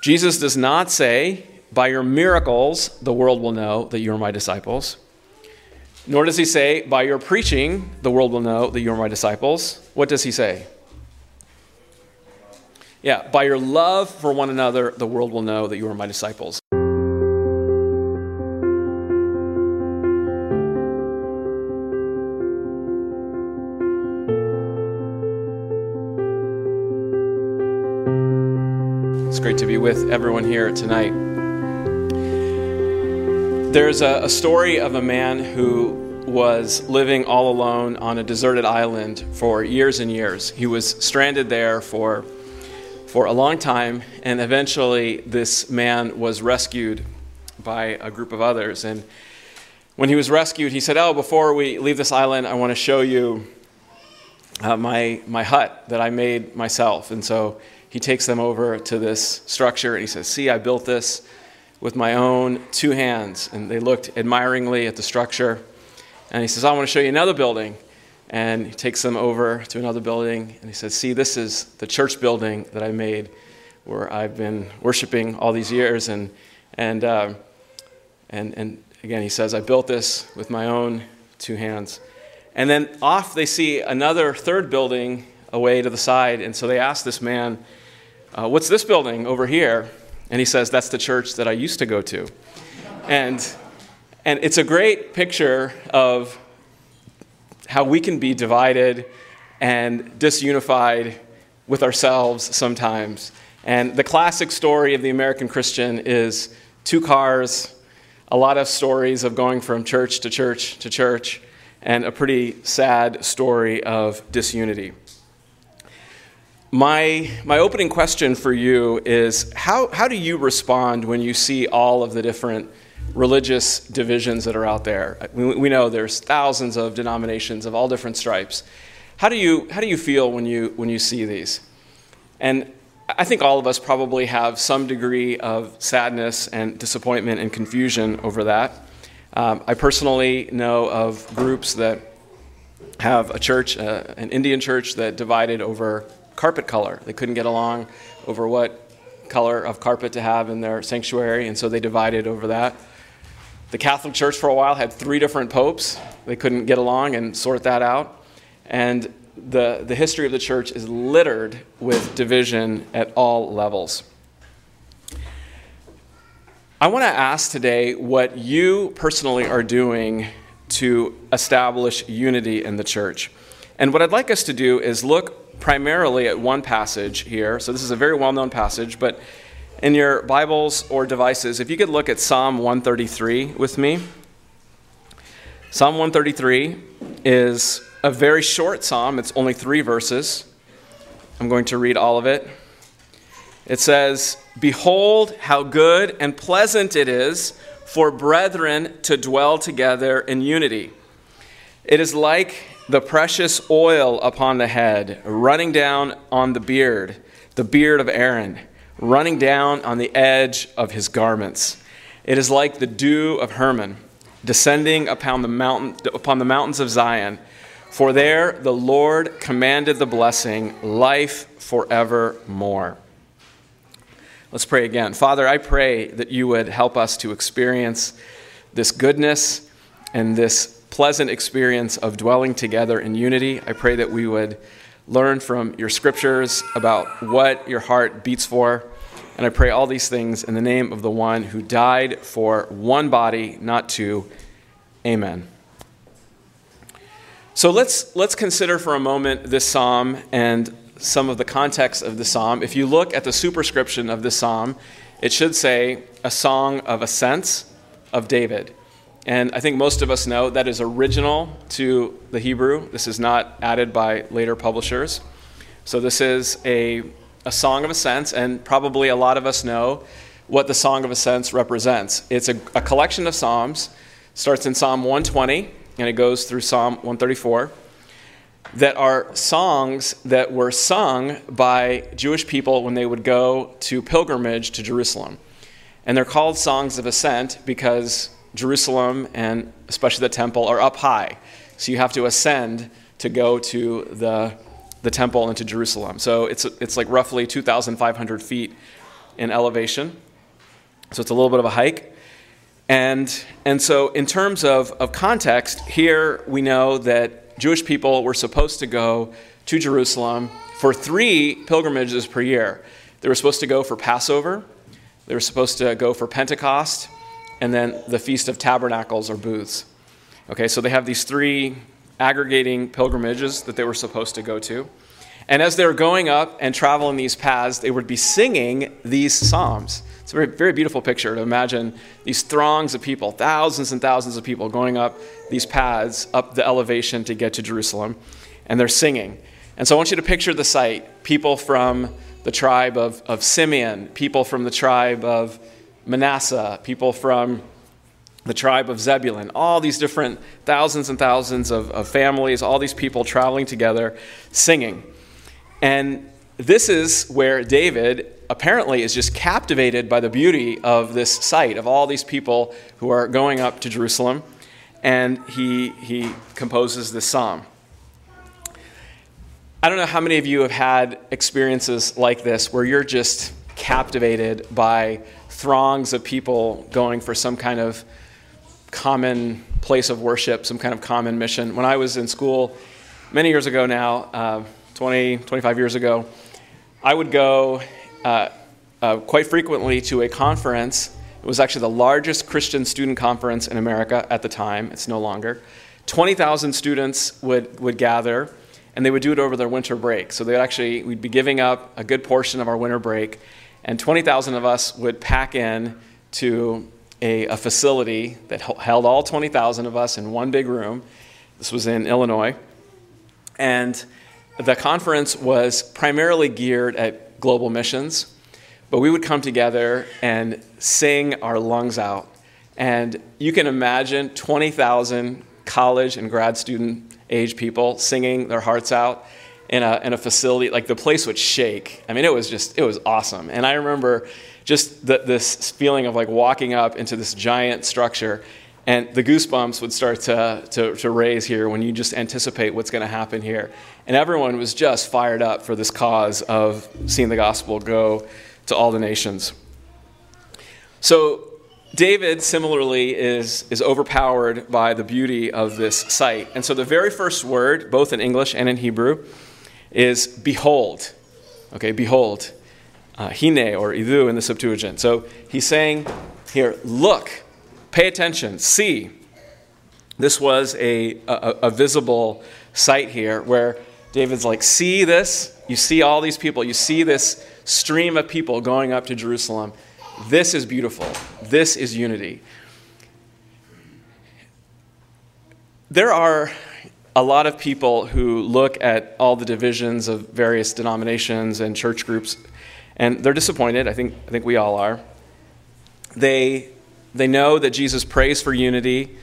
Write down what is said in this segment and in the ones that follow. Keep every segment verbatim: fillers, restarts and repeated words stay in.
Jesus does not say, by your miracles, the world will know that you are my disciples. Nor does he say, by your preaching, the world will know that you are my disciples. What does he say? Yeah, by your love for one another, the world will know that you are my disciples. It's great to be with everyone here tonight. There's a, a story of a man who was living all alone on a deserted island for years and years. He was stranded there for for a long time, and eventually this man was rescued by a group of others. And when he was rescued, he said, oh, before we leave this island, I want to show you uh, my my hut that I made myself. And so he takes them over to this structure, and he says, see, I built this with my own two hands. And they looked admiringly at the structure. And he says, I want to show you another building. And he takes them over to another building, and he says, see, this is the church building that I made where I've been worshiping all these years. And and uh, and and again, he says, I built this with my own two hands. And then off they see another third building away to the side. And so they ask this man, uh, what's this building over here? And he says, that's the church that I used to go to. And and it's a great picture of how we can be divided and disunified with ourselves sometimes. And the classic story of the American Christian is two cars, a lot of stories of going from church to church to church, and a pretty sad story of disunity. My my opening question for you is, how, how do you respond when you see all of the different religious divisions that are out there? We, we know there's thousands of denominations of all different stripes. How do you how do you feel when you when you see these? And I think all of us probably have some degree of sadness and disappointment and confusion over that. Um, I personally know of groups that have a church, uh, an Indian church that divided over carpet color. They couldn't get along over what color of carpet to have in their sanctuary, and so they divided over that. The Catholic Church for a while had three different popes. They couldn't get along and sort that out. And the, the history of the church is littered with division at all levels. I want to ask today what you personally are doing to establish unity in the church. And what I'd like us to do is look primarily at one passage here. So this is a very well-known passage, but in your Bibles or devices, if you could look at Psalm one thirty-three with me. Psalm one thirty-three is a very short psalm. It's only three verses. I'm going to read all of it. It says, behold how good and pleasant it is for brethren to dwell together in unity. It is like the precious oil upon the head, running down on the beard, the beard of Aaron, running down on the edge of his garments. It is like the dew of Hermon, descending upon the mountain, upon the mountains of Zion. For there the Lord commanded the blessing, life forevermore. Let's pray again. Father, I pray that you would help us to experience this goodness and this pleasant experience of dwelling together in unity. I pray that we would learn from your scriptures about what your heart beats for. And I pray all these things in the name of the one who died for one body, not two. Amen. So let's let's consider for a moment this psalm and some of the context of the psalm. If you look at the superscription of this psalm, it should say a song of ascents of David. And I think most of us know that is original to the Hebrew. This is not added by later publishers. So this is a, a song of ascents, and probably a lot of us know what the song of ascents represents. It's a, a collection of psalms, starts in Psalm one twenty, and it goes through Psalm one thirty-four, that are songs that were sung by Jewish people when they would go to pilgrimage to Jerusalem. And they're called songs of ascent because Jerusalem and especially the temple are up high. So you have to ascend to go to the the temple and to Jerusalem. So it's it's like roughly two thousand five hundred feet in elevation. So it's a little bit of a hike. And and so in terms of, of context, here we know that Jewish people were supposed to go to Jerusalem for three pilgrimages per year. They were supposed to go for Passover, they were supposed to go for Pentecost, and then the Feast of Tabernacles or Booths. Okay, so they have these three aggregating pilgrimages that they were supposed to go to. And as they were going up and traveling these paths, they would be singing these psalms. It's a very, very beautiful picture to imagine these throngs of people, thousands and thousands of people going up these paths, up the elevation to get to Jerusalem, and they're singing. And so I want you to picture the sight. People from the tribe of, of Simeon, people from the tribe of Manasseh, people from the tribe of Zebulun, all these different thousands and thousands of, of families, all these people traveling together, singing. And this is where David apparently is just captivated by the beauty of this sight, of all these people who are going up to Jerusalem, and he, he composes this psalm. I don't know how many of you have had experiences like this where you're just captivated by throngs of people going for some kind of common place of worship, some kind of common mission. When I was in school many years ago now, uh, twenty, twenty-five years ago, I would go uh, uh, quite frequently to a conference. It was actually the largest Christian student conference in America at the time. It's no longer. twenty thousand students would, would gather, and they would do it over their winter break. So they actually, we'd be giving up a good portion of our winter break, and twenty thousand of us would pack in to a, a facility that held all twenty thousand of us in one big room. This was in Illinois. And the conference was primarily geared at global missions, but we would come together and sing our lungs out. And you can imagine twenty thousand college and grad student age people singing their hearts out in a in a facility. Like, the place would shake. I mean, it was just, it was awesome. And I remember just the, this feeling of like walking up into this giant structure, and the goosebumps would start to, to, to raise here when you just anticipate what's going to happen here. And everyone was just fired up for this cause of seeing the gospel go to all the nations. So David, similarly, is, is overpowered by the beauty of this sight. And so the very first word, both in English and in Hebrew, is behold. Okay, behold. Uh, hine, or idu in the Septuagint. So he's saying here, look, pay attention, see. This was a, a, a visible sight here where David's like, see this? You see all these people. You see this stream of people going up to Jerusalem. This is beautiful. This is unity. There are a lot of people who look at all the divisions of various denominations and church groups, and they're disappointed. I think I think we all are. They they know that Jesus prays for unity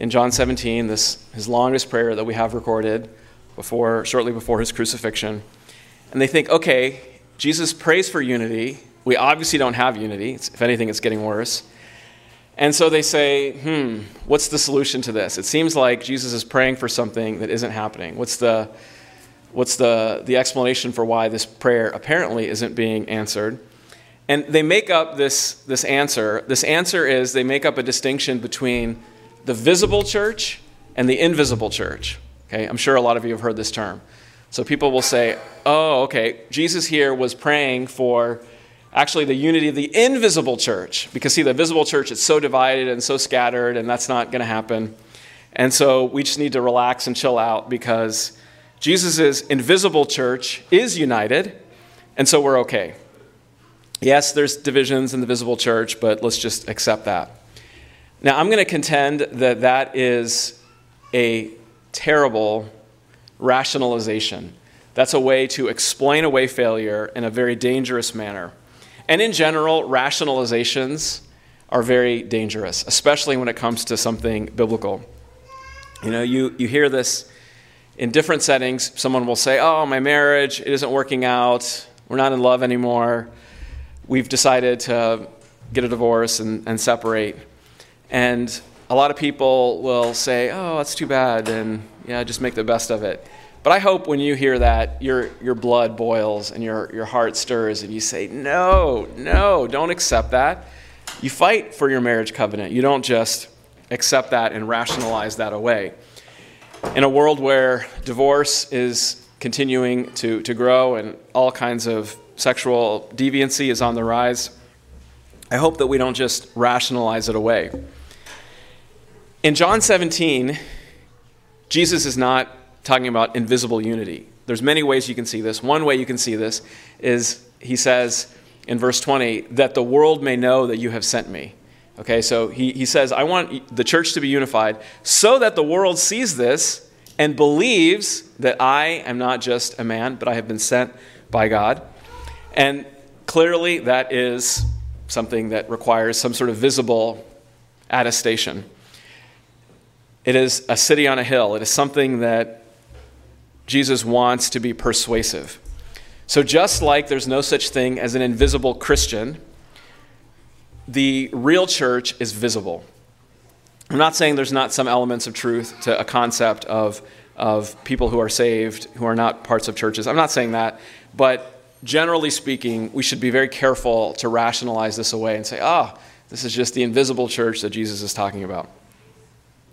in John seventeen, this his longest prayer that we have recorded before shortly before his crucifixion. And they think, okay, Jesus prays for unity. We obviously don't have unity. It's, if anything, it's getting worse. And so they say, hmm, what's the solution to this? It seems like Jesus is praying for something that isn't happening. What's the what's the, the explanation for why this prayer apparently isn't being answered? And they make up this, this answer. This answer is they make up a distinction between the visible church and the invisible church. Okay, I'm sure a lot of you have heard this term. So people will say, oh, okay, Jesus here was praying for actually the unity of the invisible church, because see, the visible church is so divided and so scattered, and that's not going to happen. And so we just need to relax and chill out because Jesus' invisible church is united, and so we're okay. Yes, there's divisions in the visible church, but let's just accept that. Now, I'm going to contend that that is a terrible rationalization. That's a way to explain away failure in a very dangerous manner. And in general, rationalizations are very dangerous, especially when it comes to something biblical. You know, you, you hear this in different settings. Someone will say, oh, my marriage, it isn't working out. We're not in love anymore. We've decided to get a divorce and, and separate. And a lot of people will say, oh, that's too bad. And yeah, just make the best of it. But I hope when you hear that, your, your blood boils and your, your heart stirs and you say, no, no, don't accept that. You fight for your marriage covenant. You don't just accept that and rationalize that away. In a world where divorce is continuing to, to grow and all kinds of sexual deviancy is on the rise, I hope that we don't just rationalize it away. In John seventeen, Jesus is not talking about invisible unity. There's many ways you can see this. One way you can see this is he says in verse twenty, that the world may know that you have sent me. Okay, so he, he says, I want the church to be unified so that the world sees this and believes that I am not just a man, but I have been sent by God. And clearly that is something that requires some sort of visible attestation. It is a city on a hill. It is something that Jesus wants to be persuasive. So just like there's no such thing as an invisible Christian, the real church is visible. I'm not saying there's not some elements of truth to a concept of, of people who are saved, who are not parts of churches. I'm not saying that. But generally speaking, we should be very careful to rationalize this away and say, ah, oh, this is just the invisible church that Jesus is talking about.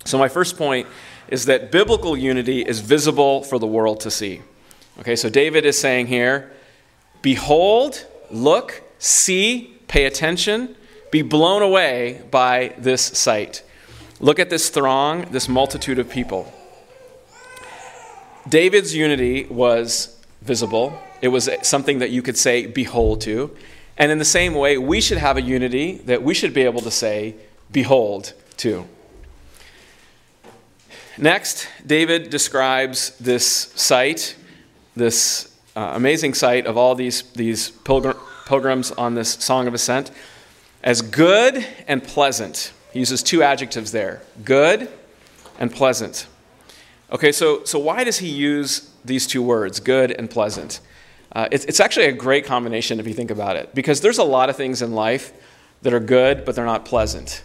So my first point is that biblical unity is visible for the world to see. Okay, so David is saying here, behold, look, see, pay attention, be blown away by this sight. Look at this throng, this multitude of people. David's unity was visible. It was something that you could say, behold to. And in the same way, we should have a unity that we should be able to say, behold to. Next, David describes this sight, this uh, amazing sight of all these, these pilgr- pilgrims on this Song of Ascent, as good and pleasant. He uses two adjectives there, good and pleasant. Okay, so, so why does he use these two words, good and pleasant? Uh, it's, it's actually a great combination if you think about it, because there's a lot of things in life that are good, but they're not pleasant.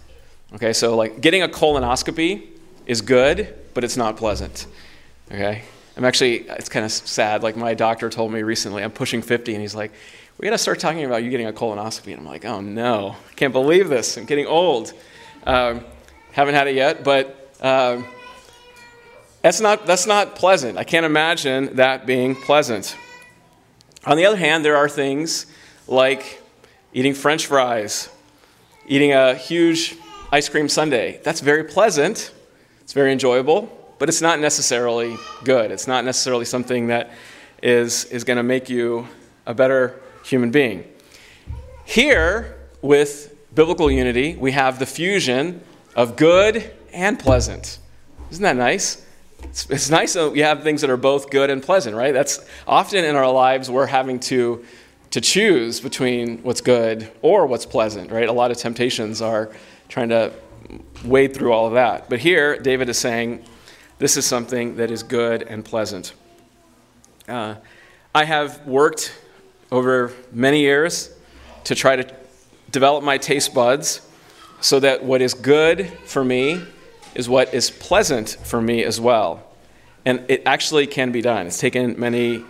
Okay, so like getting a colonoscopy is good, but it's not pleasant, okay? I'm actually, it's kind of sad. Like my doctor told me recently, I'm pushing fifty, and he's like, we got to start talking about you getting a colonoscopy. And I'm like, oh no, I can't believe this. I'm getting old. Um, haven't had it yet, but um, that's not that's not pleasant. I can't imagine that being pleasant. On the other hand, there are things like eating French fries, eating a huge ice cream sundae. That's very pleasant. It's very enjoyable, but it's not necessarily good. It's not necessarily something that is, is going to make you a better human being. Here, with biblical unity, we have the fusion of good and pleasant. Isn't that nice? It's, it's nice that we have things that are both good and pleasant, right? That's often in our lives we're having to, to choose between what's good or what's pleasant, right? A lot of temptations are trying to wade through all of that. But here, David is saying, this is something that is good and pleasant. Uh, I have worked over many years to try to develop my taste buds so that what is good for me is what is pleasant for me as well. And it actually can be done. It's taken many,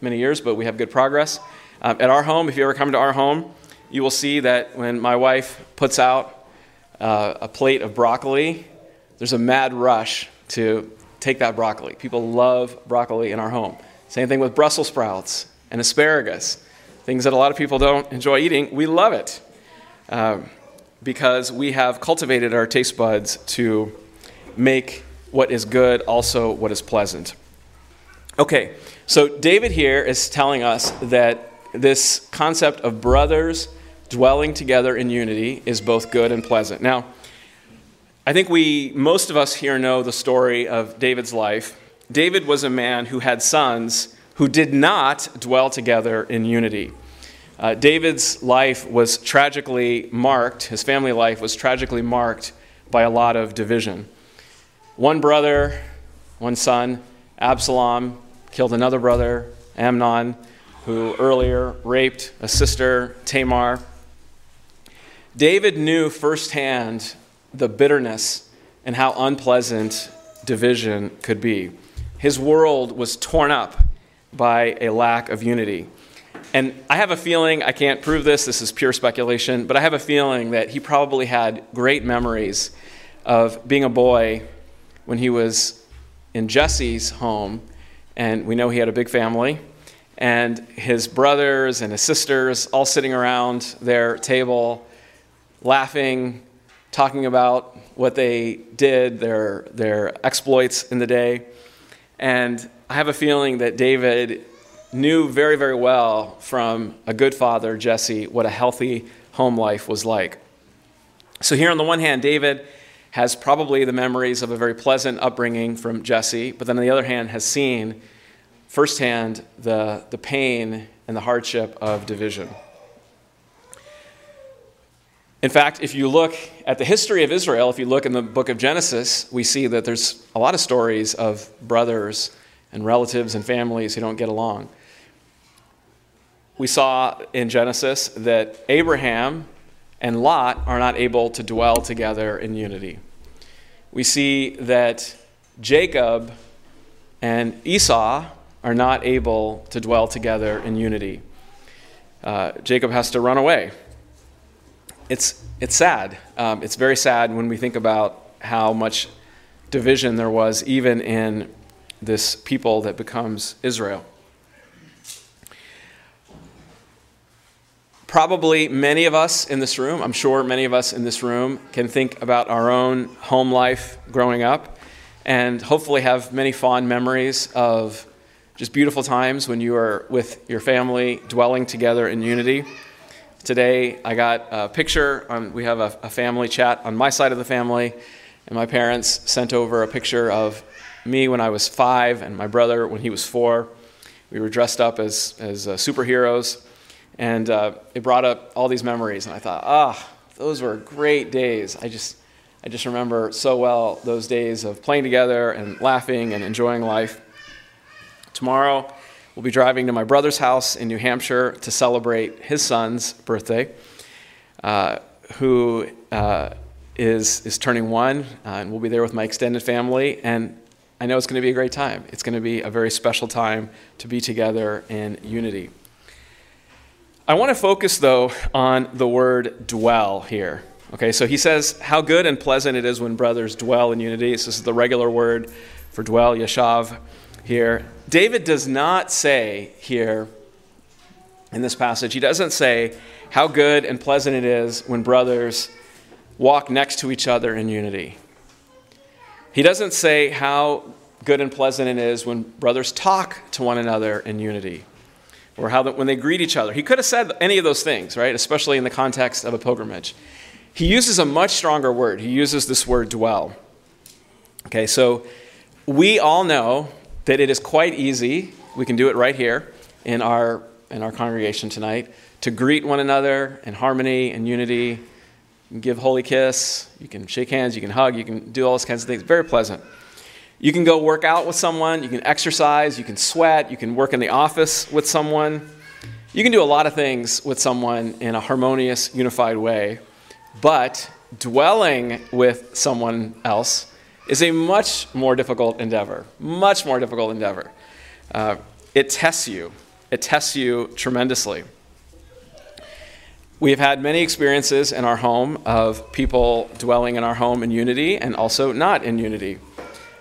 many years, but we have good progress. Um, at our home, if you ever come to our home, you will see that when my wife puts out Uh, a plate of broccoli, there's a mad rush to take that broccoli. People love broccoli in our home. Same thing with Brussels sprouts and asparagus, things that a lot of people don't enjoy eating. We love it um, because we have cultivated our taste buds to make what is good also what is pleasant. Okay, so David here is telling us that this concept of brothers dwelling together in unity is both good and pleasant. Now, I think we, most of us here know the story of David's life. David was a man who had sons who did not dwell together in unity. Uh, David's life was tragically marked, his family life was tragically marked by a lot of division. One brother, one son, Absalom, killed another brother, Amnon, who earlier raped a sister, Tamar. David knew firsthand the bitterness and how unpleasant division could be. his world was torn up by a lack of unity. And I have a feeling, I can't prove this, this is pure speculation, but I have a feeling that he probably had great memories of being a boy when he was in Jesse's home, and we know he had a big family, and his brothers and his sisters all sitting around their table, laughing, talking about what they did, their, their exploits in the day. And I have a feeling that David knew very, very well from a good father, Jesse, what a healthy home life was like. So here on the one hand, David has probably the memories of a very pleasant upbringing from Jesse, but then on the other hand has seen firsthand the, the pain and the hardship of division. In fact, if you look at the history of Israel, if you look in the book of Genesis, we see that there's a lot of stories of brothers and relatives and families who don't get along. We saw in Genesis that Abraham and Lot are not able to dwell together in unity. We see that Jacob and Esau are not able to dwell together in unity. Uh, Jacob has to run away. It's, it's sad. Um, it's very sad when we think about how much division there was even in this people that becomes Israel. Probably many of us in this room, I'm sure many of us in this room, can think about our own home life growing up and hopefully have many fond memories of just beautiful times when you were with your family dwelling together in unity. Today I got a picture, on, we have a, a family chat on my side of the family, and my parents sent over a picture of me when I was five and my brother when he was four. We were dressed up as, as uh, superheroes. And uh, it brought up all these memories, and I thought, ah, those were great days. I just, I just remember so well those days of playing together and laughing and enjoying life. Tomorrow, we'll be driving to my brother's house in New Hampshire to celebrate his son's birthday, uh, who uh, is is turning one, uh, and we'll be there with my extended family. And I know it's going to be a great time. It's going to be a very special time to be together in unity. I want to focus, though, on the word dwell here. Okay, so he says, how good and pleasant it is when brothers dwell in unity. This is the regular word for dwell, yashav, here. David does not say here in this passage, he doesn't say how good and pleasant it is when brothers walk next to each other in unity. He doesn't say how good and pleasant it is when brothers talk to one another in unity, or how that when they greet each other. He could have said any of those things, right? Especially in the context of a pilgrimage. He uses a much stronger word. He uses this word dwell. Okay, so we all know that it is quite easy, we can do it right here in our in our congregation tonight, to greet one another in harmony and unity, you can give holy kiss, you can shake hands, you can hug, you can do all those kinds of things. Very pleasant. You can go work out with someone, you can exercise, you can sweat, you can work in the office with someone. You can do a lot of things with someone in a harmonious, unified way, but dwelling with someone else is a much more difficult endeavor, much more difficult endeavor. Uh, it tests you. It tests you tremendously. We have had many experiences in our home of people dwelling in our home in unity and also not in unity.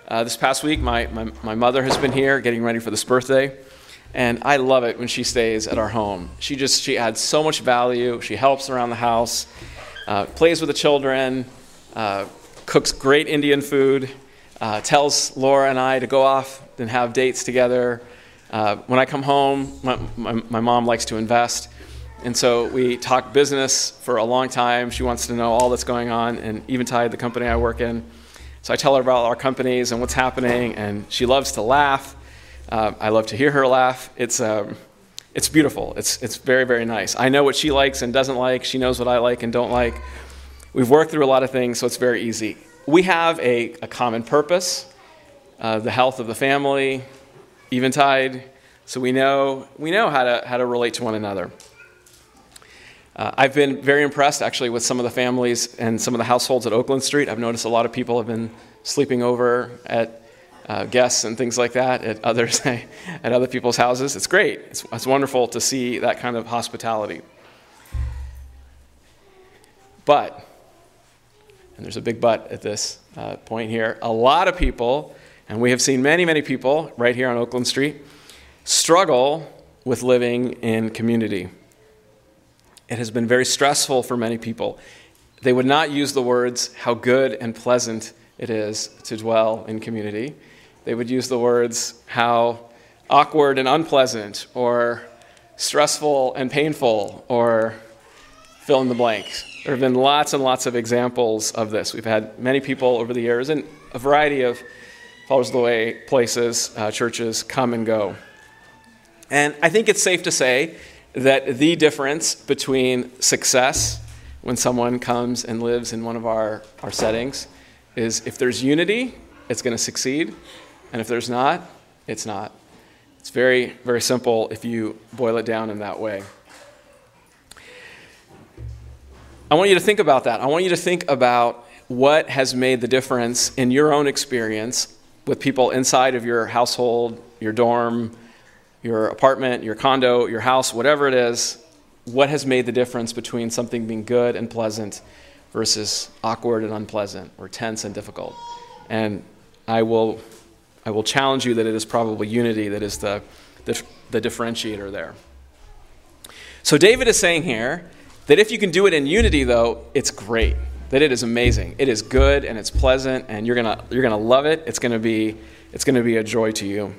Uh, this past week, my, my, my mother has been here getting ready for this birthday, and I love it when she stays at our home. She just, she adds so much value. She helps around the house, uh, plays with the children, uh, cooks great Indian food, uh, tells Laura and I to go off and have dates together. Uh, when I come home, my, my, my mom likes to invest, and so we talk business for a long time. She wants to know all that's going on, and Eventide, the company I work in, so I tell her about our companies and what's happening, and she loves to laugh. Uh, I love to hear her laugh. It's um, it's beautiful. It's it's very, very nice. I know what she likes and doesn't like. She knows what I like and don't like. We've worked through a lot of things, so it's very easy. We have a, a common purpose, uh, the health of the family, Eventide, so we know we know how to how to relate to one another. Uh, I've been very impressed, actually, with some of the families and some of the households at Oakland Street. I've noticed a lot of people have been sleeping over at uh, guests and things like that at others at other people's houses. It's great. It's, it's wonderful to see that kind of hospitality. But, and there's a big but at this uh, point here, a lot of people, and we have seen many, many people right here on Oakland Street, struggle with living in community. It has been very stressful for many people. They would not use the words, how good and pleasant it is to dwell in community. They would use the words, how awkward and unpleasant, or stressful and painful, or fill in the blanks. There have been lots and lots of examples of this. We've had many people over the years in a variety of Followers of the Way places, uh, churches come and go. And I think it's safe to say that the difference between success when someone comes and lives in one of our, our settings is if there's unity, it's going to succeed. And if there's not, it's not. It's very, very simple if you boil it down in that way. I want you to think about that. I want you to think about what has made the difference in your own experience with people inside of your household, your dorm, your apartment, your condo, your house, whatever it is. What has made the difference between something being good and pleasant versus awkward and unpleasant, or tense and difficult? And I will, I will challenge you that it is probably unity that is the, the, the differentiator there. So David is saying here that if you can do it in unity, though, it's great. That it is amazing. It is good and it's pleasant, and you're gonna you're gonna love it. It's gonna be it's gonna be a joy to you.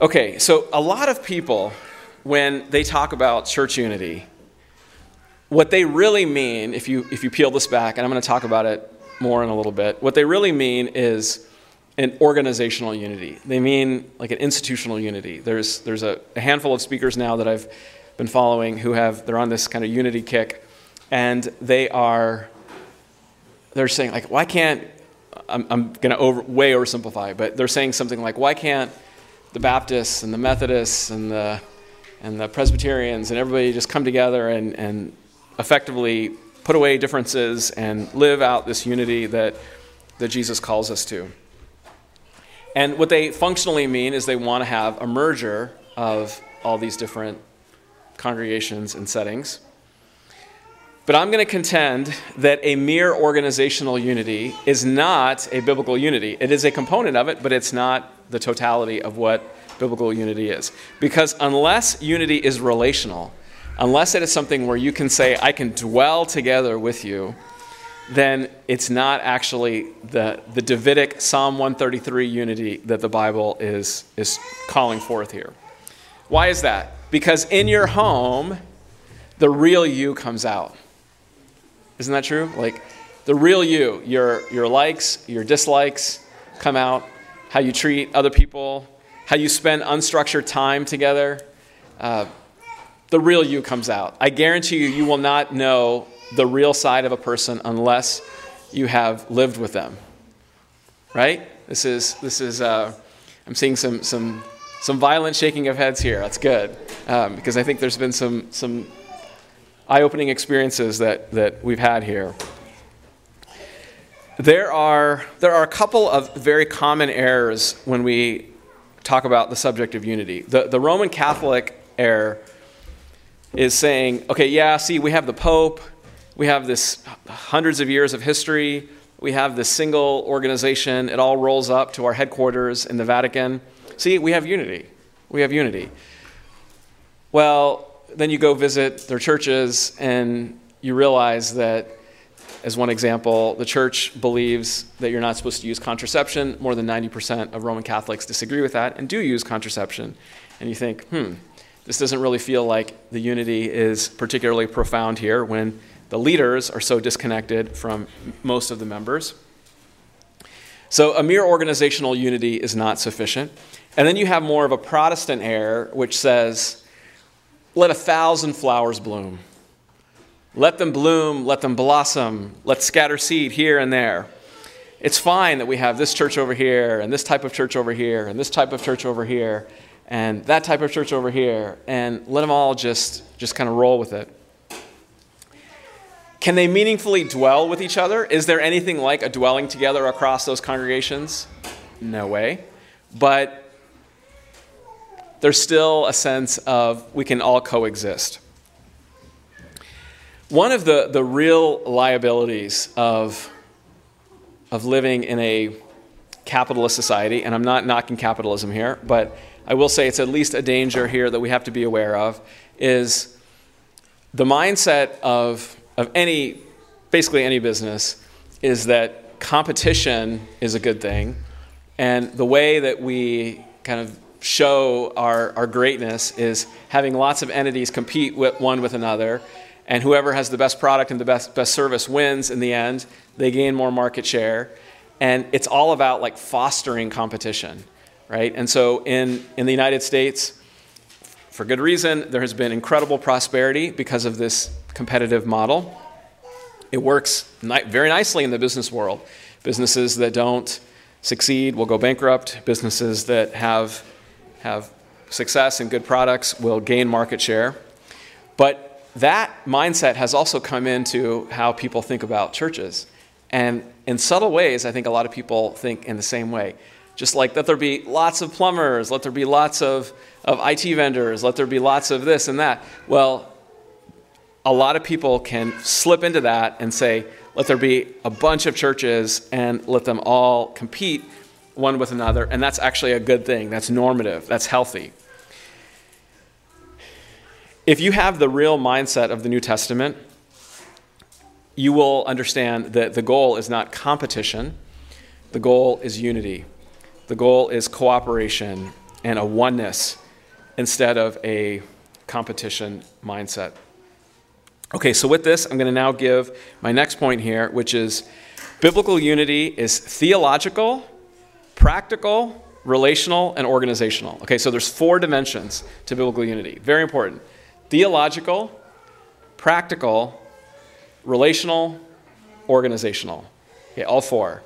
Okay, so a lot of people, when they talk about church unity, what they really mean, if you if you peel this back, and I'm going to talk about it more in a little bit, what they really mean is an organizational unity. They mean like an institutional unity. There's there's a, a handful of speakers now that I've been following who have, they're on this kind of unity kick, and they are, they're saying like, why can't, I'm, I'm going to over, way oversimplify, but they're saying something like, why can't the Baptists and the Methodists and the, and the Presbyterians and everybody just come together and, and effectively put away differences and live out this unity that, that Jesus calls us to. And what they functionally mean is they want to have a merger of all these different congregations and settings. But I'm going to contend that a mere organizational unity is not a biblical unity. It is a component of it, but it's not the totality of what biblical unity is. Because unless unity is relational, unless it is something where you can say, I can dwell together with you, then it's not actually the, the Davidic Psalm one thirty-three unity that the Bible is, is calling forth here. Why is that? Because in your home, the real you comes out. Isn't that true? Like the real you, your your likes, your dislikes come out, how you treat other people, how you spend unstructured time together. Uh, the real you comes out. I guarantee you, you will not know the real side of a person unless you have lived with them. Right? This is this is. Uh, I'm seeing some some some violent shaking of heads here. That's good um, because I think there's been some some. eye-opening experiences that, that we've had here. There are, there are a couple of very common errors when we talk about the subject of unity. The, the Roman Catholic error is saying, okay, yeah, see, we have the Pope, we have this hundreds of years of history, we have this single organization, it all rolls up to our headquarters in the Vatican. See, we have unity. We have unity. Well, then you go visit their churches and you realize that, as one example, the church believes that you're not supposed to use contraception. More than ninety percent of Roman Catholics disagree with that and do use contraception. And you think, hmm, this doesn't really feel like the unity is particularly profound here when the leaders are so disconnected from most of the members. So a mere organizational unity is not sufficient. And then you have more of a Protestant error, which says, let a thousand flowers bloom. Let them bloom, let them blossom, let's scatter seed here and there. It's fine that we have this church over here, and this type of church over here, and this type of church over here, and that type of church over here, and let them all just, just kind of roll with it. Can they meaningfully dwell with each other? Is there anything like a dwelling together across those congregations? No way. But there's still a sense of we can all coexist. One of the, the real liabilities of, of living in a capitalist society, and I'm not knocking capitalism here, but I will say it's at least a danger here that we have to be aware of, is the mindset of, of any, basically any business, is that competition is a good thing. And the way that we kind of show our, our greatness is having lots of entities compete with one with another, and whoever has the best product and the best, best service wins in the end. They gain more market share. And it's all about like fostering competition, right? And so in, in the United States, for good reason, there has been incredible prosperity because of this competitive model. It works ni- very nicely in the business world. Businesses that don't succeed will go bankrupt. Businesses that have, have success and good products will gain market share. But that mindset has also come into how people think about churches. And in subtle ways, I think a lot of people think in the same way. Just like, let there be lots of plumbers, let there be lots of, of I T vendors, let there be lots of this and that. Well, a lot of people can slip into that and say, let there be a bunch of churches and let them all compete one with another. And that's actually a good thing. That's normative. That's healthy. If you have the real mindset of the New Testament, you will understand that the goal is not competition. The goal is unity. The goal is cooperation and a oneness instead of a competition mindset. Okay, so with this, I'm going to now give my next point here, which is biblical unity is theological, practical, relational, and organizational. Okay, so there's four dimensions to biblical unity. Very important. Theological, practical, relational, organizational. Okay, all four.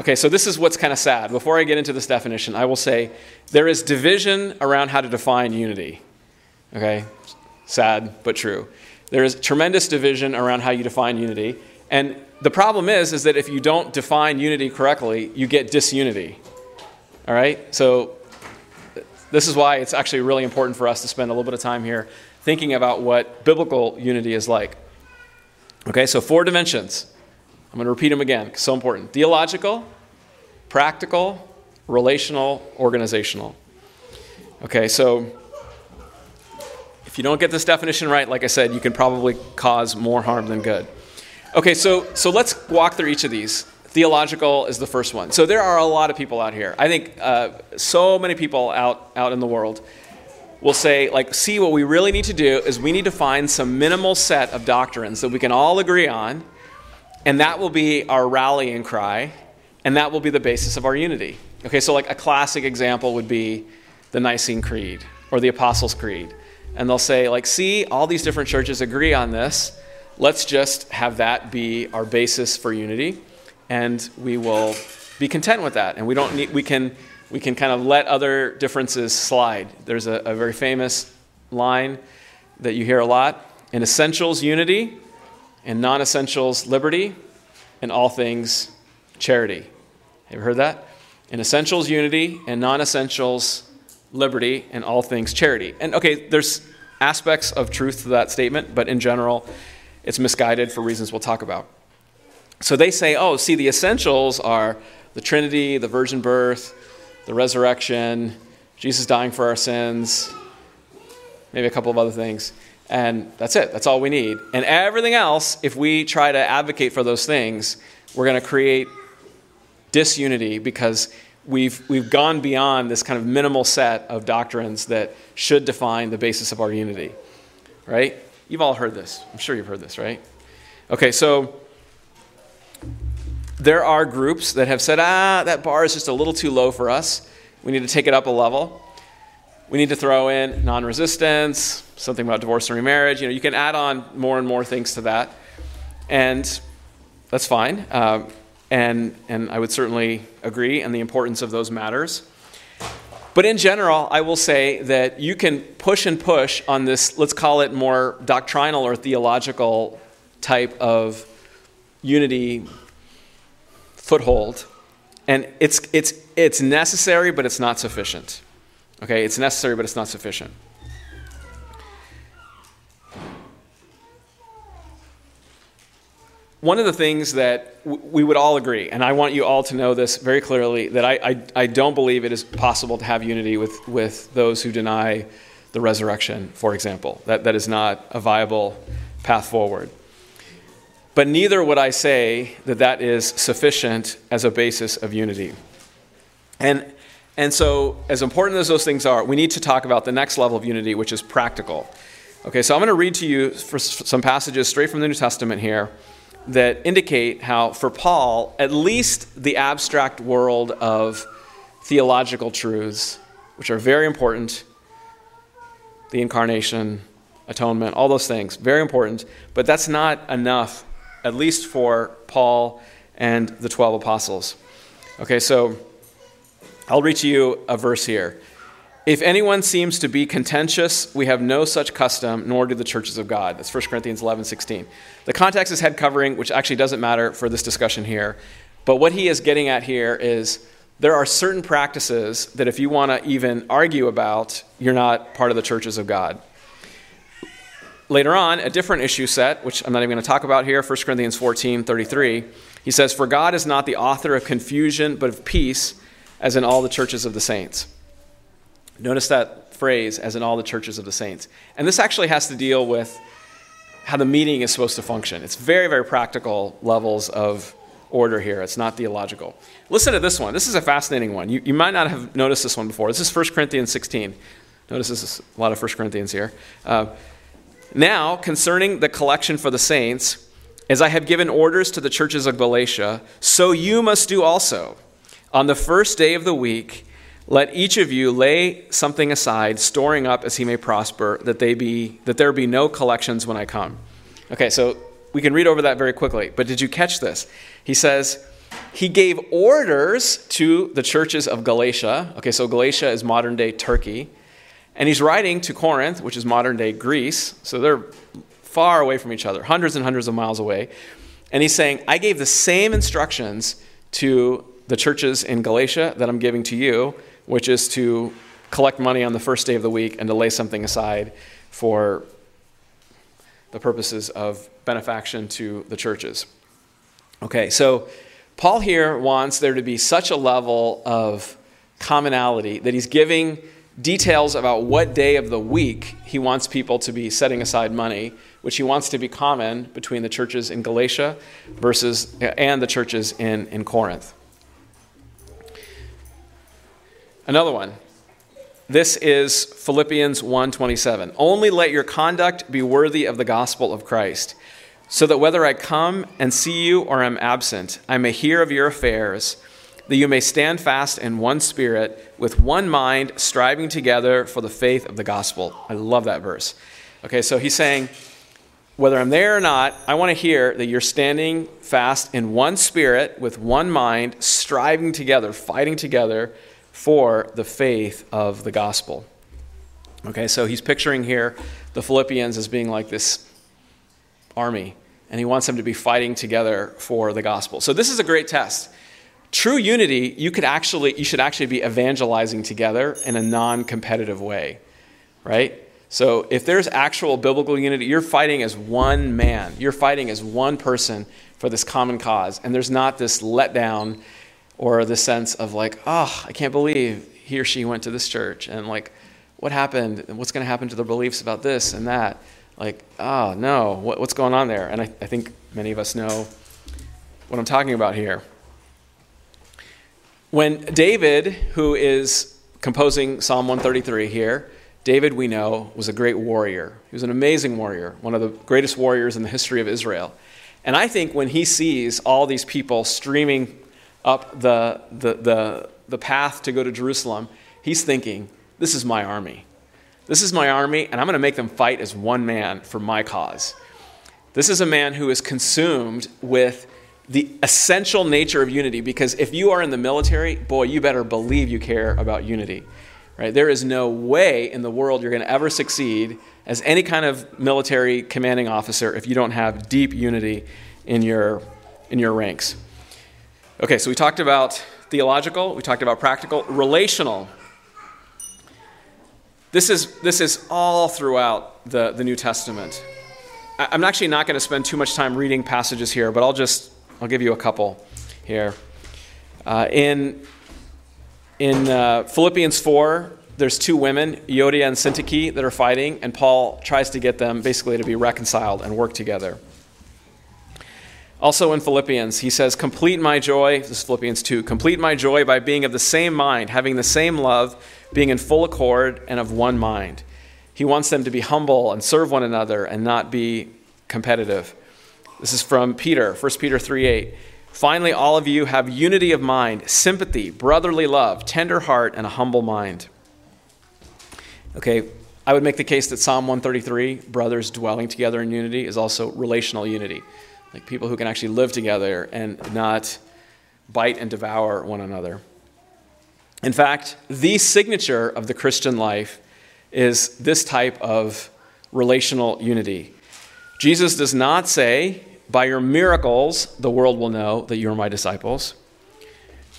Okay, so this is what's kind of sad. Before I get into this definition, I will say there is division around how to define unity. Okay, sad but true. There is tremendous division around how you define unity. And the problem is, is that if you don't define unity correctly, you get disunity. All right, so this is why it's actually really important for us to spend a little bit of time here thinking about what biblical unity is like. Okay, so four dimensions. I'm going to repeat them again. It's so important. Theological, practical, relational, organizational. Okay, so if you don't get this definition right, like I said, you can probably cause more harm than good. Okay, so so let's walk through each of these. Theological is the first one. So there are a lot of people out here. I think uh, so many people out, out in the world will say, like, see, what we really need to do is we need to find some minimal set of doctrines that we can all agree on, and that will be our rallying cry, and that will be the basis of our unity. Okay, so like a classic example would be the Nicene Creed or the Apostles' Creed. And they'll say, like, see, all these different churches agree on this. Let's just have that be our basis for unity, and we will be content with that. And we don't need, we can... We can kind of let other differences slide. There's a, a very famous line that you hear a lot. In essentials, unity. In non-essentials, liberty. In all things, charity. Have you heard that? In essentials, unity. In non-essentials, liberty. In all things, charity. And okay, there's aspects of truth to that statement, but in general, it's misguided for reasons we'll talk about. So they say, oh, see, the essentials are the Trinity, the virgin birth, the resurrection, Jesus dying for our sins, maybe a couple of other things. And that's it. That's all we need. And everything else, if we try to advocate for those things, we're going to create disunity because we've we've gone beyond this kind of minimal set of doctrines that should define the basis of our unity, right? You've all heard this. I'm sure you've heard this, right? Okay, so there are groups that have said, ah, that bar is just a little too low for us. We need to take it up a level. We need to throw in non-resistance, something about divorce and remarriage. You know, you can add on more and more things to that. And that's fine. Um, and, and I would certainly agree on the importance of those matters. But in general, I will say that you can push and push on this, let's call it more doctrinal or theological type of unity foothold. And it's, it's, it's necessary, but it's not sufficient. Okay, it's necessary, but it's not sufficient. One of the things that we would all agree, and I want you all to know this very clearly, that I, I, I don't believe it is possible to have unity with, with those who deny the resurrection, for example. That, that is not a viable path forward. But neither would I say that that is sufficient as a basis of unity. And, and so, as important as those things are, we need to talk about the next level of unity, which is practical. Okay, so I'm going to read to you for some passages straight from the New Testament here that indicate how, for Paul, at least the abstract world of theological truths, which are very important, the incarnation, atonement, all those things, very important, but that's not enough, at least for Paul and the twelve apostles. Okay, so I'll read to you a verse here. If anyone seems to be contentious, we have no such custom, nor do the churches of God. That's First Corinthians eleven sixteen. The context is head covering, which actually doesn't matter for this discussion here. But what he is getting at here is there are certain practices that if you want to even argue about, you're not part of the churches of God. Later on, a different issue set, which I'm not even going to talk about here, First Corinthians fourteen thirty-three, he says, "For God is not the author of confusion, but of peace, as in all the churches of the saints." Notice that phrase, as in all the churches of the saints. And this actually has to deal with how the meeting is supposed to function. It's very, very practical levels of order here. It's not theological. Listen to this one. This is a fascinating one. You, you might not have noticed this one before. This is First Corinthians sixteen. Notice this is a lot of First Corinthians here. Uh, now, concerning the collection for the saints, as I have given orders to the churches of Galatia, so you must do also. On the first day of the week, let each of you lay something aside, storing up as he may prosper, that they be that there be no collections when I come. Okay, so we can read over that very quickly. But did you catch this? He says, he gave orders to the churches of Galatia. Okay, so Galatia is modern-day Turkey. And he's writing to Corinth, which is modern-day Greece. So they're far away from each other, hundreds and hundreds of miles away. And he's saying, I gave the same instructions to the churches in Galatia that I'm giving to you, which is to collect money on the first day of the week and to lay something aside for the purposes of benefaction to the churches. Okay, so Paul here wants there to be such a level of commonality that he's giving details about what day of the week he wants people to be setting aside money, which he wants to be common between the churches in Galatia versus and the churches in, in Corinth. Another one. This is Philippians one twenty-seven. Only let your conduct be worthy of the gospel of Christ, so that whether I come and see you or am absent, I may hear of your affairs, that you may stand fast in one spirit, with one mind, striving together for the faith of the gospel. I love that verse. Okay, so he's saying, whether I'm there or not, I want to hear that you're standing fast in one spirit, with one mind, striving together, fighting together, for the faith of the gospel. Okay, so he's picturing here the Philippians as being like this army, and he wants them to be fighting together for the gospel. So this is a great test. True unity, you could actually, you should actually be evangelizing together in a non-competitive way, right? So if there's actual biblical unity, you're fighting as one man, you're fighting as one person for this common cause, and there's not this letdown or the sense of like, oh, I can't believe he or she went to this church. And like, what happened? What's going to happen to their beliefs about this and that? Like, oh, no, what, what's going on there? And I, I think many of us know what I'm talking about here. When David, who is composing Psalm one thirty-three here, David, we know, was a great warrior. He was an amazing warrior, one of the greatest warriors in the history of Israel. And I think when he sees all these people streaming up the, the the the path to go to Jerusalem, he's thinking, this is my army. This is my army, and I'm going to make them fight as one man for my cause. This is a man who is consumed with the essential nature of unity, because if you are in the military, boy, you better believe you care about unity. Right? There is no way in the world you're going to ever succeed as any kind of military commanding officer if you don't have deep unity in your, in your ranks. Okay, so we talked about theological, we talked about practical, relational. This is, this is all throughout the, the New Testament. I'm actually not going to spend too much time reading passages here, but I'll just, I'll give you a couple here. Uh, in in uh, Philippians four, there's two women, Iodia and Syntyche, that are fighting, and Paul tries to get them basically to be reconciled and work together. Also in Philippians, he says, complete my joy, this is Philippians two, complete my joy by being of the same mind, having the same love, being in full accord and of one mind. He wants them to be humble and serve one another and not be competitive. This is from Peter, First Peter three eight. Finally, all of you have unity of mind, sympathy, brotherly love, tender heart, and a humble mind. Okay, I would make the case that Psalm one thirty-three, brothers dwelling together in unity, is also relational unity. Like people who can actually live together and not bite and devour one another. In fact, the signature of the Christian life is this type of relational unity. Jesus does not say, by your miracles, the world will know that you are my disciples.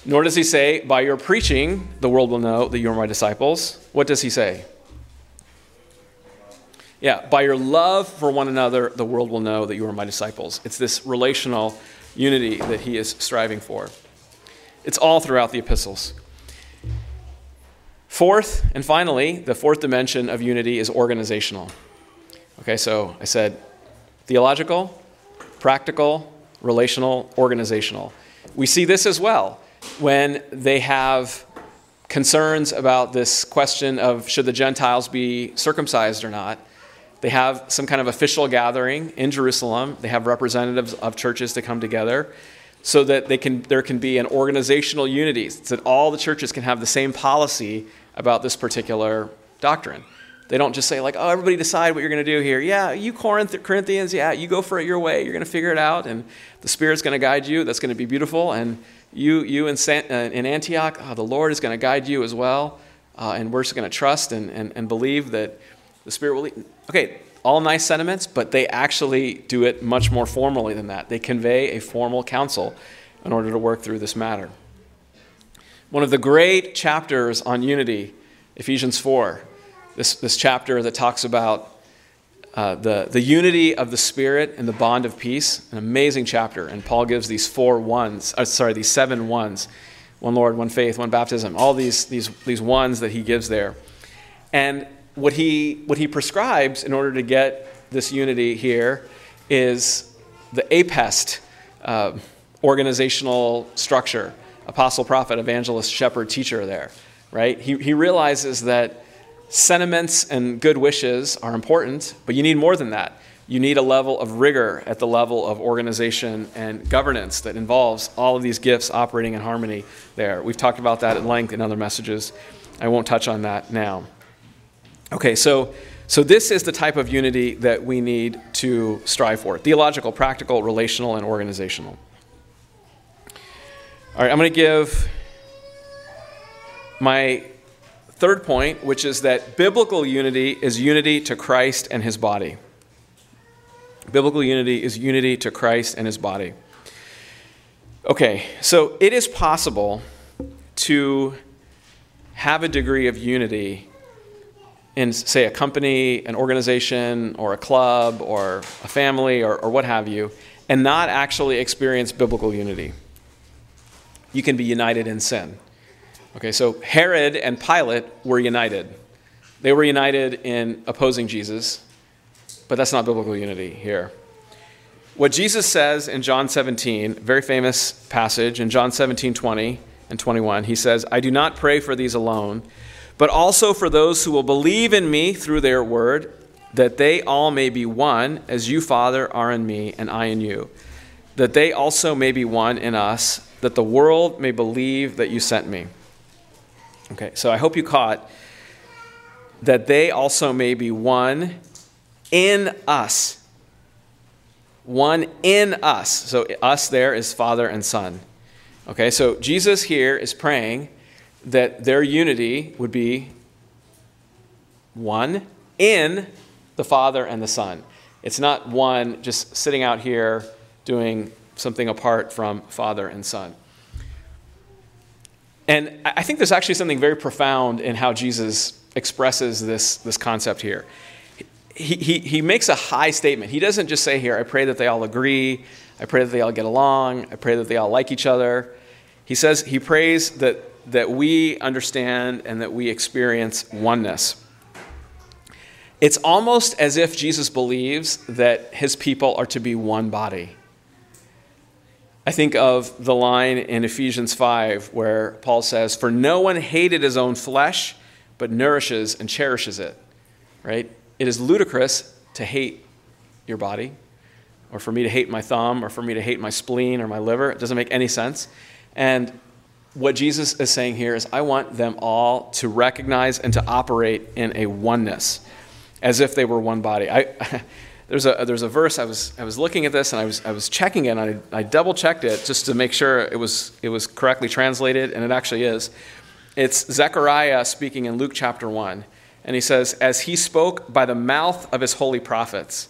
Nor does he say, by your preaching, the world will know that you are my disciples. What does he say? Yeah, by your love for one another, the world will know that you are my disciples. It's this relational unity that he is striving for. It's all throughout the epistles. Fourth, and finally, the fourth dimension of unity is organizational. Okay, so I said theological, practical, relational, organizational. We see this as well when they have concerns about this question of should the Gentiles be circumcised or not. They have some kind of official gathering in Jerusalem. They have representatives of churches to come together so that they can there can be an organizational unity, so that all the churches can have the same policy about this particular doctrine. They don't just say like, oh, everybody decide what you're going to do here. Yeah, you Corinth, Corinthians, yeah, you go for it your way. You're going to figure it out, and the Spirit's going to guide you. That's going to be beautiful. And you you in, San, uh, in Antioch, oh, the Lord is going to guide you as well. Uh, and we're just going to trust and, and, and believe that the Spirit will lead. Okay, all nice sentiments, but they actually do it much more formally than that. They convey a formal counsel in order to work through this matter. One of the great chapters on unity, Ephesians four, this, this chapter that talks about uh, the, the unity of the Spirit and the bond of peace, an amazing chapter. And Paul gives these four ones, uh, sorry, these seven ones, one Lord, one faith, one baptism, all these, these, these ones that he gives there. And What he what he prescribes in order to get this unity here is the apest uh, organizational structure: apostle, prophet, evangelist, shepherd, teacher. There, right? He he realizes that sentiments and good wishes are important, but you need more than that. You need a level of rigor at the level of organization and governance that involves all of these gifts operating in harmony. There, we've talked about that at length in other messages. I won't touch on that now. Okay, so so this is the type of unity that we need to strive for: theological, practical, relational, and organizational. All right, I'm going to give my third point, which is that biblical unity is unity to Christ and his body. Biblical unity is unity to Christ and his body. Okay, so it is possible to have a degree of unity in, say, a company, an organization, or a club, or a family, or, or what have you, and not actually experience biblical unity. You can be united in sin. Okay, so Herod and Pilate were united. They were united in opposing Jesus, but that's not biblical unity here. What Jesus says in John seventeen, very famous passage, in John seventeen, twenty and twenty-one, he says, I do not pray for these alone, but also for those who will believe in me through their word, that they all may be one, as you, Father, are in me, and I in you. That they also may be one in us, that the world may believe that you sent me. Okay, so I hope you caught that they also may be one in us. One in us. So us there is Father and Son. Okay, so Jesus here is praying that their unity would be one in the Father and the Son. It's not one just sitting out here doing something apart from Father and Son. And I think there's actually something very profound in how Jesus expresses this, this concept here. He, he, he makes a high statement. He doesn't just say here, I pray that they all agree. I pray that they all get along. I pray that they all like each other. He says, he prays that, that we understand and that we experience oneness. It's almost as if Jesus believes that his people are to be one body. I think of the line in Ephesians five where Paul says, for no one hated his own flesh, but nourishes and cherishes it, right? It is ludicrous to hate your body, or for me to hate my thumb, or for me to hate my spleen or my liver. It doesn't make any sense. And what Jesus is saying here is, I want them all to recognize and to operate in a oneness, as if they were one body. I... There's a there's a verse. I was I was looking at this and I was I was checking it, and I, I double checked it just to make sure it was it was correctly translated, and it actually is. It's Zechariah speaking in Luke chapter one, and he says, as he spoke by the mouth of his holy prophets.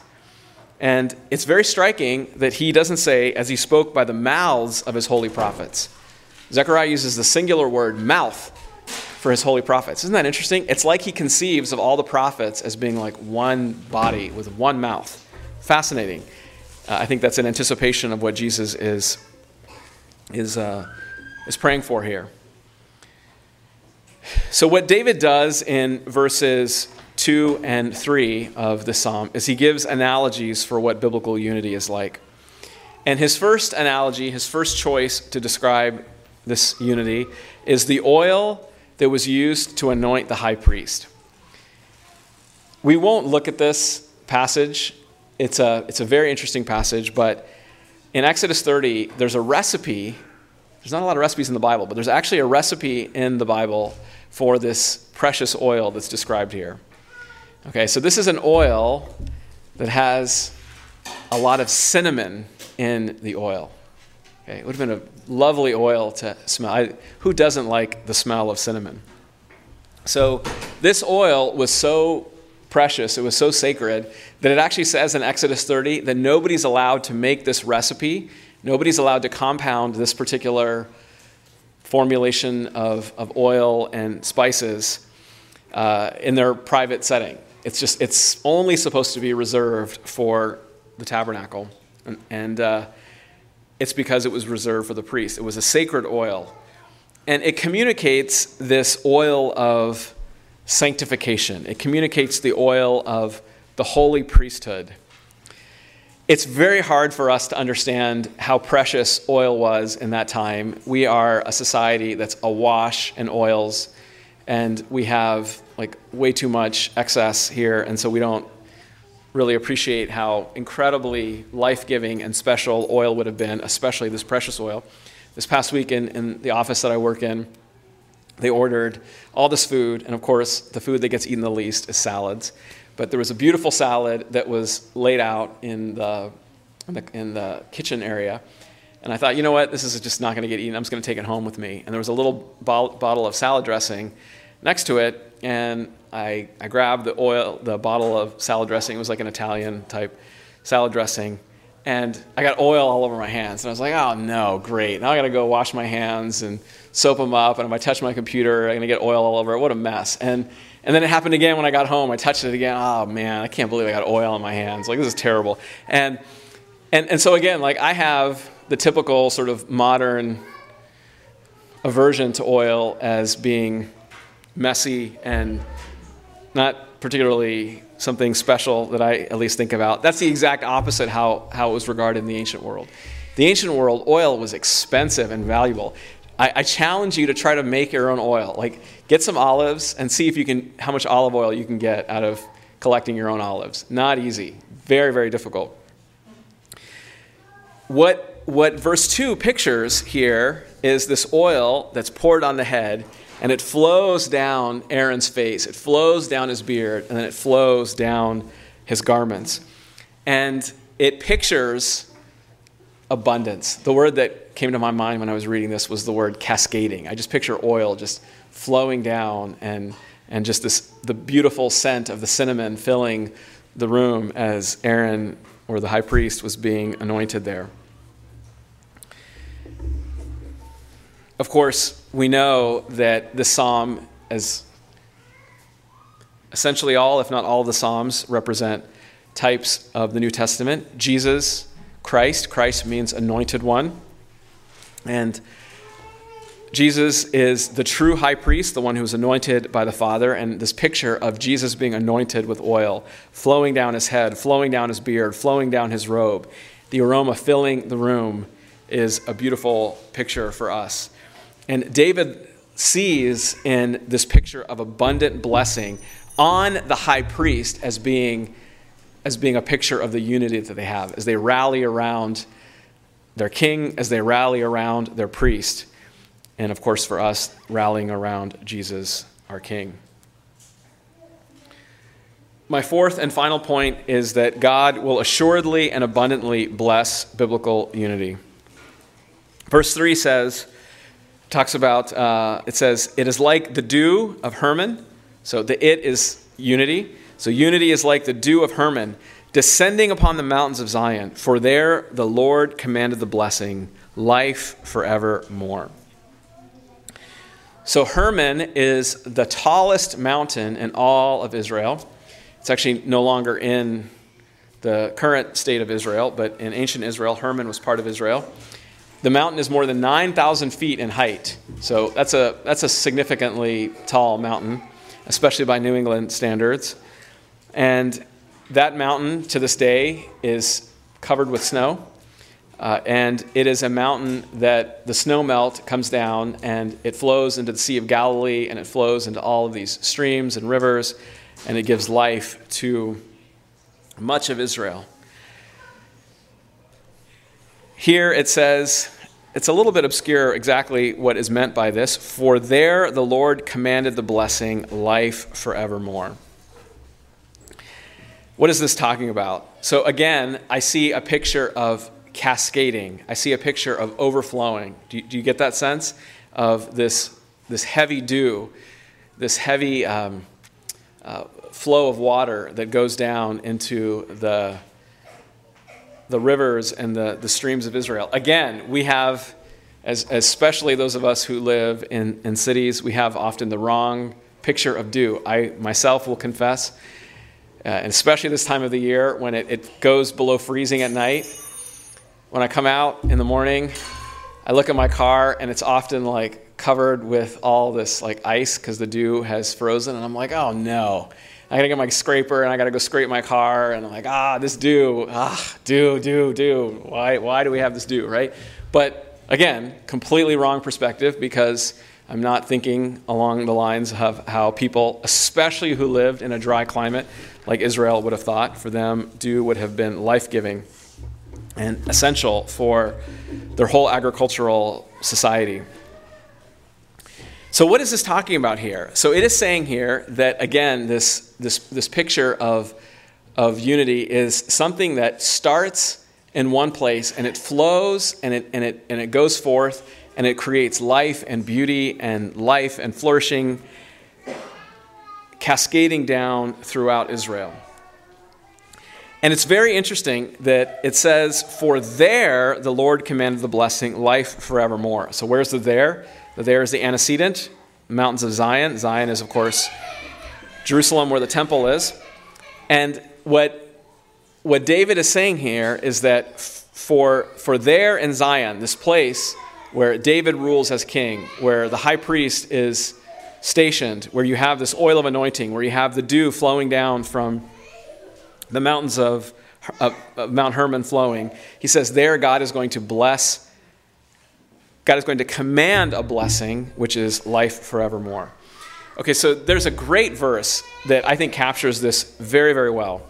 And it's very striking that he doesn't say as he spoke by the mouths of his holy prophets. Zechariah uses the singular word mouth for his holy prophets. Isn't that interesting? It's like he conceives of all the prophets as being like one body with one mouth. Fascinating. Uh, I think that's an anticipation of what Jesus is is uh, is praying for here. So what David does in verses two and three of the psalm is he gives analogies for what biblical unity is like. And his first analogy, his first choice to describe this unity is the oil that was used to anoint the high priest. We won't look at this passage. It's a, it's a very interesting passage, but in Exodus thirty, there's a recipe. There's not a lot of recipes in the Bible, but there's actually a recipe in the Bible for this precious oil that's described here. Okay, so this is an oil that has a lot of cinnamon in the oil. Okay, it would have been a lovely oil to smell. I, who doesn't like the smell of cinnamon? So this oil was so precious, it was so sacred, that it actually says in Exodus thirty that nobody's allowed to make this recipe. Nobody's allowed to compound this particular formulation of, of oil and spices uh, in their private setting. It's just, it's only supposed to be reserved for the tabernacle. And, and uh it's because it was reserved for the priest. It was a sacred oil. And it communicates this oil of sanctification. It communicates the oil of the holy priesthood. It's very hard for us to understand how precious oil was in that time. We are a society that's awash in oils, and we have like way too much excess here, and so we don't really appreciate how incredibly life-giving and special oil would have been, especially this precious oil. This past week in, in the office that I work in, they ordered all this food, and of course, the food that gets eaten the least is salads. But there was a beautiful salad that was laid out in the in the, in the kitchen area, and I thought, you know what, this is just not going to get eaten. I'm just going to take it home with me. And there was a little bo- bottle of salad dressing next to it, and I, I grabbed the oil, the bottle of salad dressing. It was like an Italian type salad dressing. And I got oil all over my hands. And I was like, oh no, great. Now I got to go wash my hands and soap them up. And if I touch my computer, I'm going to get oil all over it. What a mess. And and then it happened again when I got home. I touched it again. Oh man, I can't believe I got oil on my hands. Like, this is terrible. And and and so again, like, I have the typical sort of modern aversion to oil as being messy and not particularly something special that I at least think about. That's the exact opposite how, how it was regarded in the ancient world. The ancient world, oil was expensive and valuable. I, I challenge you to try to make your own oil. Like, get some olives and see if you can how much olive oil you can get out of collecting your own olives. Not easy. Very, very difficult. What what verse two pictures here is this oil that's poured on the head, and it flows down Aaron's face, it flows down his beard, and then it flows down his garments. And it pictures abundance. The word that came to my mind when I was reading this was the word cascading. I just picture oil just flowing down, and and just this the beautiful scent of the cinnamon filling the room as Aaron or the high priest was being anointed there. Of course, we know that this psalm, as essentially all, if not all, the psalms represent types of the New Testament. Jesus, Christ. Christ means anointed one. And Jesus is the true high priest, the one who is anointed by the Father. And this picture of Jesus being anointed with oil, flowing down his head, flowing down his beard, flowing down his robe, the aroma filling the room, is a beautiful picture for us. And David sees in this picture of abundant blessing on the high priest as being, as being a picture of the unity that they have, as they rally around their king, as they rally around their priest. And of course for us, rallying around Jesus, our king. My fourth and final point is that God will assuredly and abundantly bless biblical unity. Verse three says, talks about, uh, it says, it is like the dew of Hermon. So the it is unity. So unity is like the dew of Hermon, descending upon the mountains of Zion. For there the Lord commanded the blessing, life forevermore. So Hermon is the tallest mountain in all of Israel. It's actually no longer in the current state of Israel, but in ancient Israel, Hermon was part of Israel. The mountain is more than nine thousand feet in height, so that's a that's a significantly tall mountain, especially by New England standards. And that mountain, to this day, is covered with snow, uh, and it is a mountain that the snow melt comes down, and it flows into the Sea of Galilee, and it flows into all of these streams and rivers, and it gives life to much of Israel. Here it says, it's a little bit obscure exactly what is meant by this. For there the Lord commanded the blessing, life forevermore. What is this talking about? So again, I see a picture of cascading. I see a picture of overflowing. Do you, do you get that sense of this, this heavy dew, this heavy um, uh, flow of water that goes down into the the rivers and the, the streams of Israel? Again, we have, as especially those of us who live in, in cities, we have often the wrong picture of dew. I myself will confess, uh, and especially this time of the year when it, it goes below freezing at night, when I come out in the morning, I look at my car and it's often like covered with all this like ice because the dew has frozen, and I'm like, oh no. I got to get my scraper, and I got to go scrape my car, and I'm like, ah, this dew, ah, dew, dew, dew. Why, why do we have this dew, right? But again, completely wrong perspective, because I'm not thinking along the lines of how people, especially who lived in a dry climate like Israel, would have thought. For them, dew would have been life-giving and essential for their whole agricultural society. So what is this talking about here? So it is saying here that, again, this this this picture of, of unity is something that starts in one place, and it flows, and it, and, it, and it goes forth, and it creates life and beauty and life and flourishing, cascading down throughout Israel. And it's very interesting that it says, for there the Lord commanded the blessing, life forevermore. So where's the there? There is the antecedent, the mountains of Zion. Zion is, of course, Jerusalem, where the temple is. And what what David is saying here is that for, for there in Zion, this place where David rules as king, where the high priest is stationed, where you have this oil of anointing, where you have the dew flowing down from the mountains of, of, of Mount Hermon flowing, he says there God is going to bless God is going to command a blessing, which is life forevermore. Okay, so there's a great verse that I think captures this very, very well.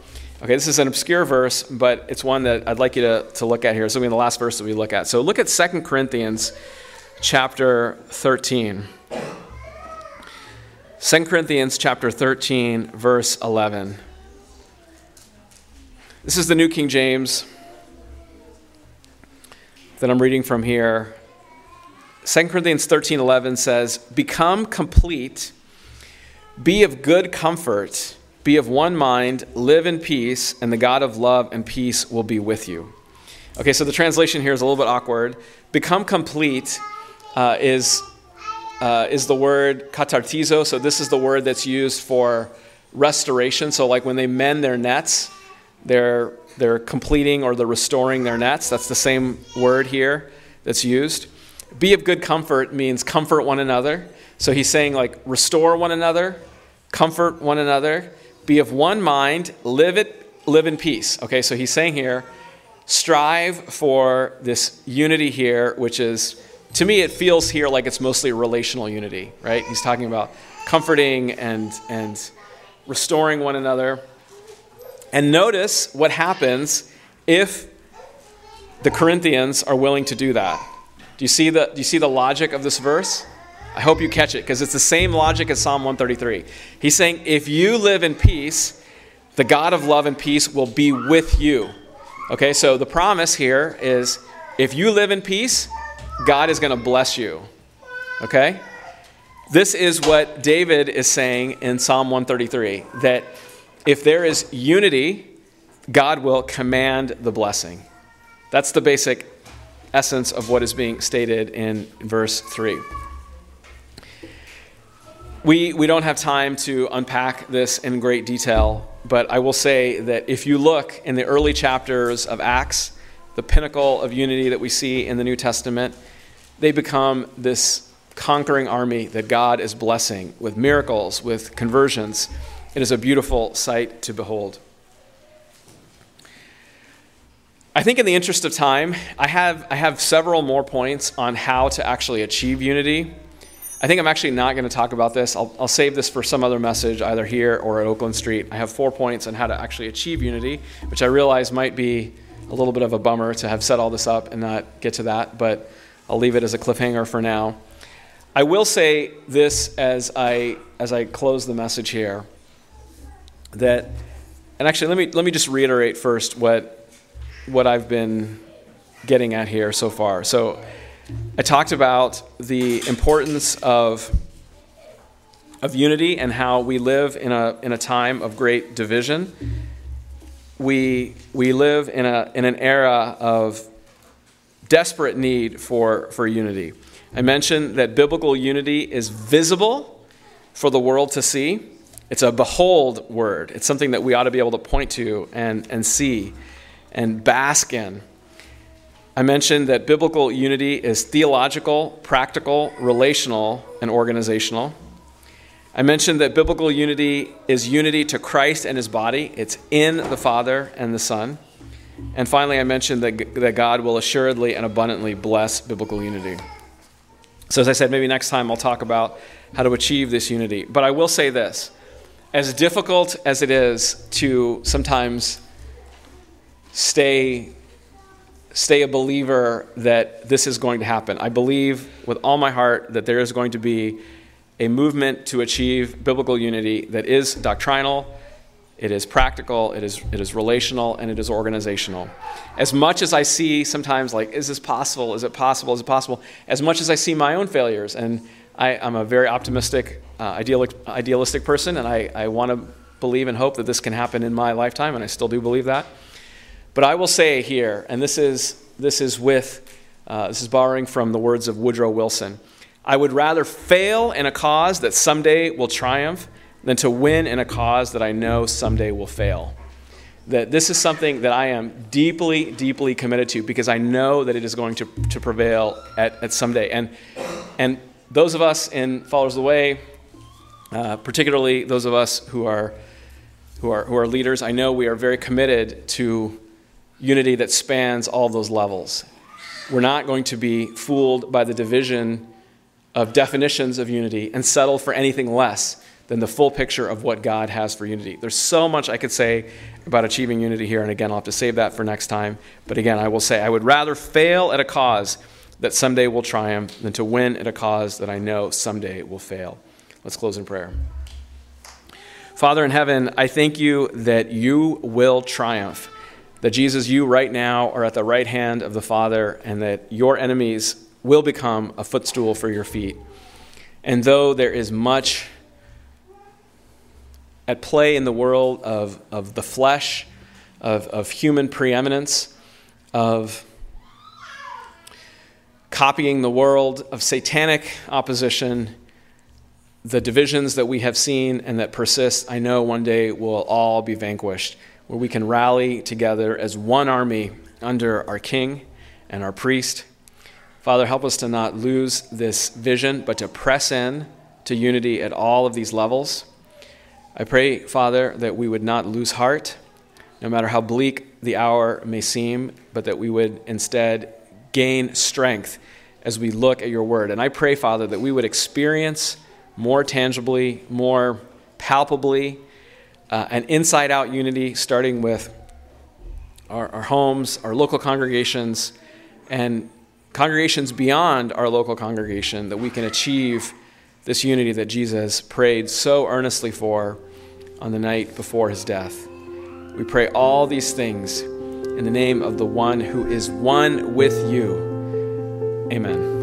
Okay, this is an obscure verse, but it's one that I'd like you to, to look at here. It's going to be the last verse that we look at. So look at Second Corinthians chapter thirteen. Second Corinthians chapter thirteen, verse eleven. This is the New King James that I'm reading from here. Second Corinthians thirteen eleven says, become complete, be of good comfort, Be of one mind, live in peace, and the God of love and peace will be with you. Okay, so the translation here is a little bit awkward. Become complete uh, is uh, is the word katartizo. So this is the word that's used for restoration. So like when they mend their nets, they're they're completing or they're restoring their nets. That's the same word here that's used. Be of good comfort means comfort one another. So he's saying like restore one another, comfort one another, be of one mind, live it, live in peace. Okay, so he's saying here, strive for this unity here, which is, to me, it feels here like it's mostly relational unity, right? He's talking about comforting and and restoring one another. And notice what happens if the Corinthians are willing to do that. Do you see the do you see the logic of this verse? I hope you catch it, because it's the same logic as Psalm one thirty-three. He's saying, if you live in peace, the God of love and peace will be with you. Okay, so the promise here is, if you live in peace, God is going to bless you. Okay? This is what David is saying in Psalm one thirty-three, that if there is unity, God will command the blessing. That's the basic essence of what is being stated in verse three. We we don't have time to unpack this in great detail, but I will say that if you look in the early chapters of Acts, the pinnacle of unity that we see in the New Testament, they become this conquering army that God is blessing with miracles, with conversions. It is a beautiful sight to behold. I think in the interest of time, I have I have several more points on how to actually achieve unity. I think I'm actually not going to talk about this. I'll, I'll save this for some other message, either here or at Oakland Street. I have four points on how to actually achieve unity, which I realize might be a little bit of a bummer to have set all this up and not get to that, but I'll leave it as a cliffhanger for now. I will say this as I as I close the message here, that, and actually let me let me just reiterate first what what I've been getting at here so far. So I talked about the importance of of unity and how we live in a in a time of great division. We we live in a in an era of desperate need for, for unity. I mentioned that biblical unity is visible for the world to see. It's a behold word. It's something that we ought to be able to point to and, and see and bask in. I mentioned that biblical unity is theological, practical, relational, and organizational. I mentioned that biblical unity is unity to Christ and his body. It's in the Father and the Son. And finally, I mentioned that, that God will assuredly and abundantly bless biblical unity. So as I said, maybe next time I'll talk about how to achieve this unity. But I will say this, as difficult as it is to sometimes stay Stay a believer that this is going to happen. I believe with all my heart that there is going to be a movement to achieve biblical unity that is doctrinal, it is practical, it is it is relational, and it is organizational. As much as I see sometimes like, is this possible? Is it possible? Is it possible? As much as I see my own failures, and I, I'm a very optimistic, uh, ideal, idealistic person, and I, I want to believe and hope that this can happen in my lifetime, and I still do believe that. But I will say here, and this is this is with uh, this is borrowing from the words of Woodrow Wilson, I would rather fail in a cause that someday will triumph than to win in a cause that I know someday will fail. That this is something that I am deeply, deeply committed to because I know that it is going to, to prevail at, at someday. And and those of us in Followers of the Way, uh, particularly those of us who are who are who are leaders, I know we are very committed to unity that spans all those levels. We're not going to be fooled by the division of definitions of unity and settle for anything less than the full picture of what God has for unity. There's so much I could say about achieving unity here, and again, I'll have to save that for next time. But again, I will say, I would rather fail at a cause that someday will triumph than to win at a cause that I know someday will fail. Let's close in prayer. Father in heaven, I thank you that you will triumph. That Jesus, you right now are at the right hand of the Father, and that your enemies will become a footstool for your feet. And though there is much at play in the world of, of the flesh, of, of human preeminence, of copying the world, of satanic opposition. The divisions that we have seen and that persist, I know one day will all be vanquished, where we can rally together as one army under our King and our priest. Father, help us to not lose this vision, but to press in to unity at all of these levels. I pray, Father, that we would not lose heart, no matter how bleak the hour may seem, but that we would instead gain strength as we look at your word. And I pray, Father, that we would experience more tangibly, more palpably, uh, an inside-out unity, starting with our, our homes, our local congregations, and congregations beyond our local congregation, that we can achieve this unity that Jesus prayed so earnestly for on the night before his death. We pray all these things in the name of the one who is one with you. Amen.